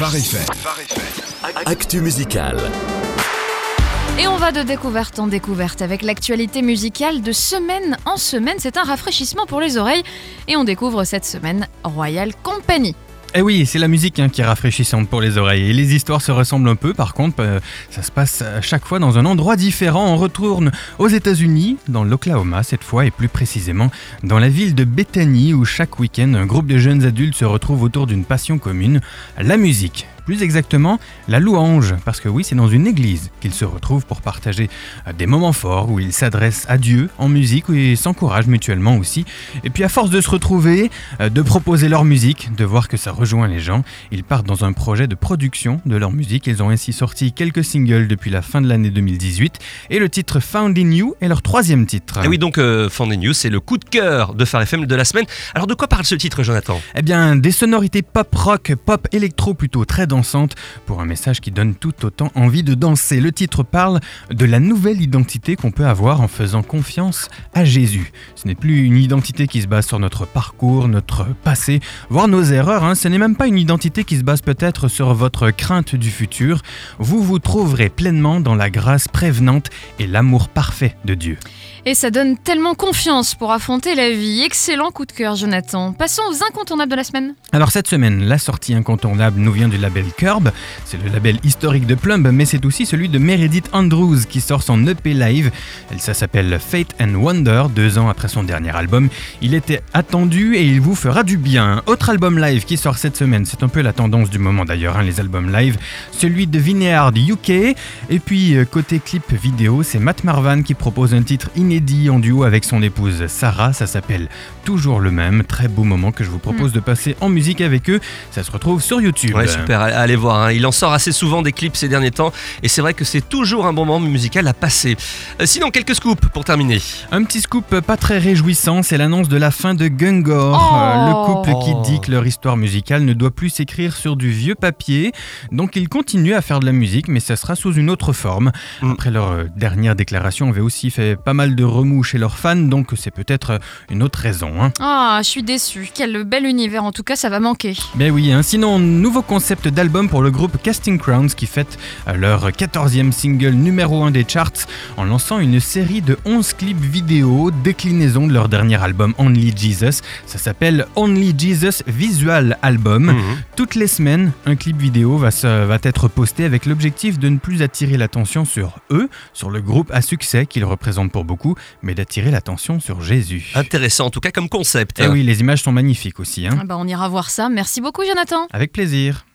Phare FM. Actu musicale. Et on va de découverte en découverte avec l'actualité musicale de semaine en semaine. C'est un rafraîchissement pour les oreilles et on découvre cette semaine Royal Company. Eh oui, c'est la musique qui est rafraîchissante pour les oreilles. Et les histoires se ressemblent un peu, par contre, ça se passe à chaque fois dans un endroit différent. On retourne aux États-Unis, dans l'Oklahoma cette fois, et plus précisément dans la ville de Bethany, où chaque week-end, un groupe de jeunes adultes se retrouve autour d'une passion commune, la musique. Plus exactement, la louange, parce que oui, c'est dans une église qu'ils se retrouvent pour partager des moments forts où ils s'adressent à Dieu en musique et s'encouragent mutuellement aussi. Et puis à force de se retrouver, de proposer leur musique, de voir que ça rejoint les gens, ils partent dans un projet de production de leur musique. Ils ont ainsi sorti quelques singles depuis la fin de l'année 2018 et le titre Found in New est leur troisième titre. Et oui, donc Found in New, c'est le coup de cœur de Phare FM de la semaine. Alors de quoi parle ce titre, Jonathan ? Eh bien, des sonorités pop-rock, pop-électro plutôt, très denses. Pour un message qui donne tout autant envie de danser. Le titre parle de la nouvelle identité qu'on peut avoir en faisant confiance à Jésus. Ce n'est plus une identité qui se base sur notre parcours, notre passé, voire nos erreurs. Ce n'est même pas une identité qui se base peut-être sur votre crainte du futur. Vous vous trouverez pleinement dans la grâce prévenante et l'amour parfait de Dieu. Et ça donne tellement confiance pour affronter la vie. Excellent coup de cœur, Jonathan. Passons aux incontournables de la semaine. Alors cette semaine, la sortie incontournable nous vient du label Curb. C'est le label historique de Plumb, mais c'est aussi celui de Meredith Andrews qui sort son EP live. Ça s'appelle Fate and Wonder, 2 ans après son dernier album. Il était attendu et il vous fera du bien. Autre album live qui sort cette semaine, c'est un peu la tendance du moment d'ailleurs, les albums live, celui de Vineyard UK. Et puis côté clip vidéo, c'est Matt Marvan qui propose un titre inédit en duo avec son épouse Sarah. Ça s'appelle Toujours le même. Très beau moment que je vous propose de passer en musique avec eux. Ça se retrouve sur YouTube. Ouais, super. Allez voir, il en sort assez souvent des clips ces derniers temps et c'est vrai que c'est toujours un bon moment musical à passer. Sinon, quelques scoops pour terminer. Un petit scoop pas très réjouissant, c'est l'annonce de la fin de Gungor, le couple qui dit que leur histoire musicale ne doit plus s'écrire sur du vieux papier, donc ils continuent à faire de la musique mais ça sera sous une autre forme. Après leur dernière déclaration, on avait aussi fait pas mal de remous chez leurs fans, donc c'est peut-être une autre raison. Je suis déçue, quel bel univers, en tout cas ça va manquer. Mais oui, sinon, nouveau concept d'album pour le groupe Casting Crowns qui fête leur 14e single numéro 1 des charts en lançant une série de 11 clips vidéo, déclinaison de leur dernier album Only Jesus. Ça s'appelle Only Jesus Visual Album. Toutes les semaines, un clip vidéo va être posté avec l'objectif de ne plus attirer l'attention sur eux, sur le groupe à succès qu'ils représentent pour beaucoup, mais d'attirer l'attention sur Jésus. Intéressant en tout cas comme concept. Et oui, les images sont magnifiques aussi. On ira voir ça. Merci beaucoup, Jonathan. Avec plaisir.